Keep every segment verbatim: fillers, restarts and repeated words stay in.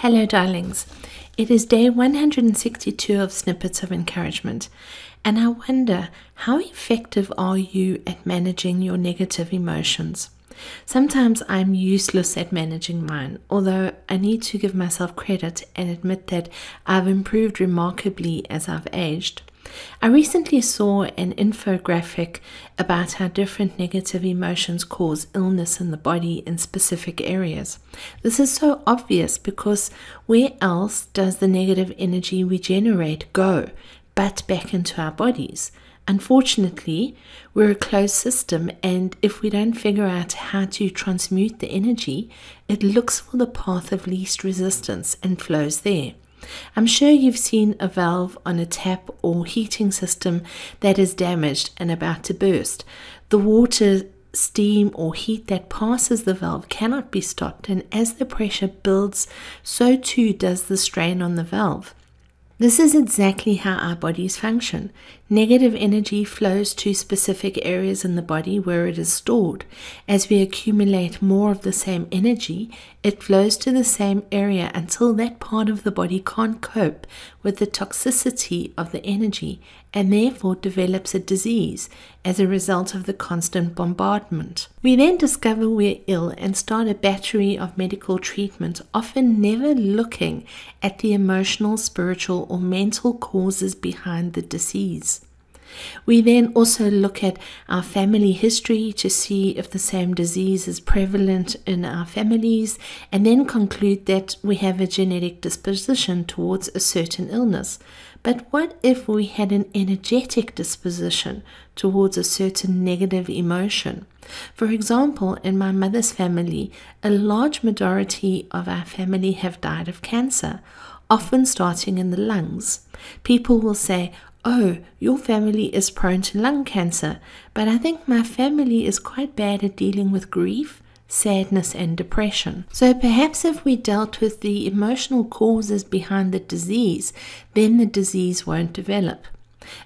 Hello darlings, it is day one hundred sixty-two of Snippets of Encouragement, and I wonder, how effective are you at managing your negative emotions? Sometimes I'm useless at managing mine, although I need to give myself credit and admit that I've improved remarkably as I've aged. I recently saw an infographic about how different negative emotions cause illness in the body in specific areas. This is so obvious because where else does the negative energy we generate go but back into our bodies? Unfortunately, we're a closed system, and if we don't figure out how to transmute the energy, it looks for the path of least resistance and flows there. I'm sure you've seen a valve on a tap or heating system that is damaged and about to burst. The water, steam or heat that passes the valve cannot be stopped, and as the pressure builds, so too does the strain on the valve. This is exactly how our bodies function. Negative energy flows to specific areas in the body where it is stored. As we accumulate more of the same energy, it flows to the same area until that part of the body can't cope with the toxicity of the energy and therefore develops a disease as a result of the constant bombardment. We then discover we're ill and start a battery of medical treatment, often never looking at the emotional, spiritual, or mental causes behind the disease. We then also look at our family history to see if the same disease is prevalent in our families, and then conclude that we have a genetic disposition towards a certain illness. But what if we had an energetic disposition towards a certain negative emotion? For example, in my mother's family, a large majority of our family have died of cancer, often starting in the lungs. People will say, "Oh, your family is prone to lung cancer," but I think my family is quite bad at dealing with grief, sadness and depression. So perhaps if we dealt with the emotional causes behind the disease, then the disease won't develop.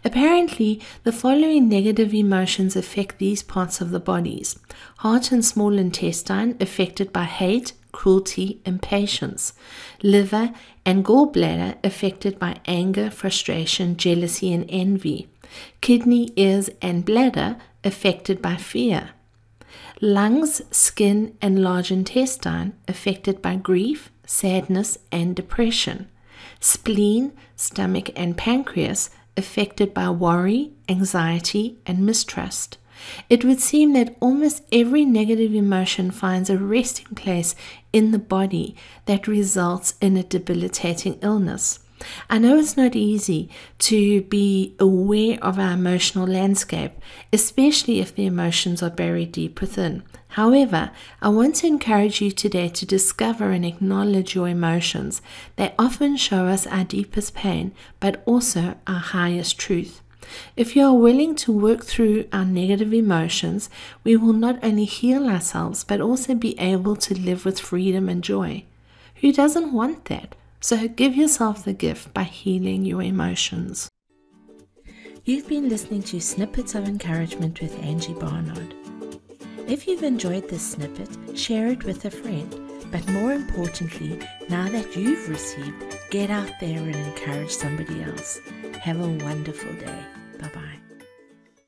Apparently, the following negative emotions affect these parts of the bodies. Heart and small intestine affected by hate, cruelty, impatience. Liver and gallbladder affected by anger, frustration, jealousy and envy. Kidney, ears and bladder affected by fear. Lungs, skin and large intestine affected by grief, sadness and depression. Spleen, stomach and pancreas affected by worry, anxiety and mistrust. It would seem that almost every negative emotion finds a resting place in the body that results in a debilitating illness. I know it's not easy to be aware of our emotional landscape, especially if the emotions are buried deep within. However, I want to encourage you today to discover and acknowledge your emotions. They often show us our deepest pain, but also our highest truth. If you are willing to work through our negative emotions, we will not only heal ourselves, but also be able to live with freedom and joy. Who doesn't want that? So give yourself the gift by healing your emotions. You've been listening to Snippets of Encouragement with Angie Barnard. If you've enjoyed this snippet, share it with a friend. But more importantly, now that you've received, get out there and encourage somebody else. Have a wonderful day.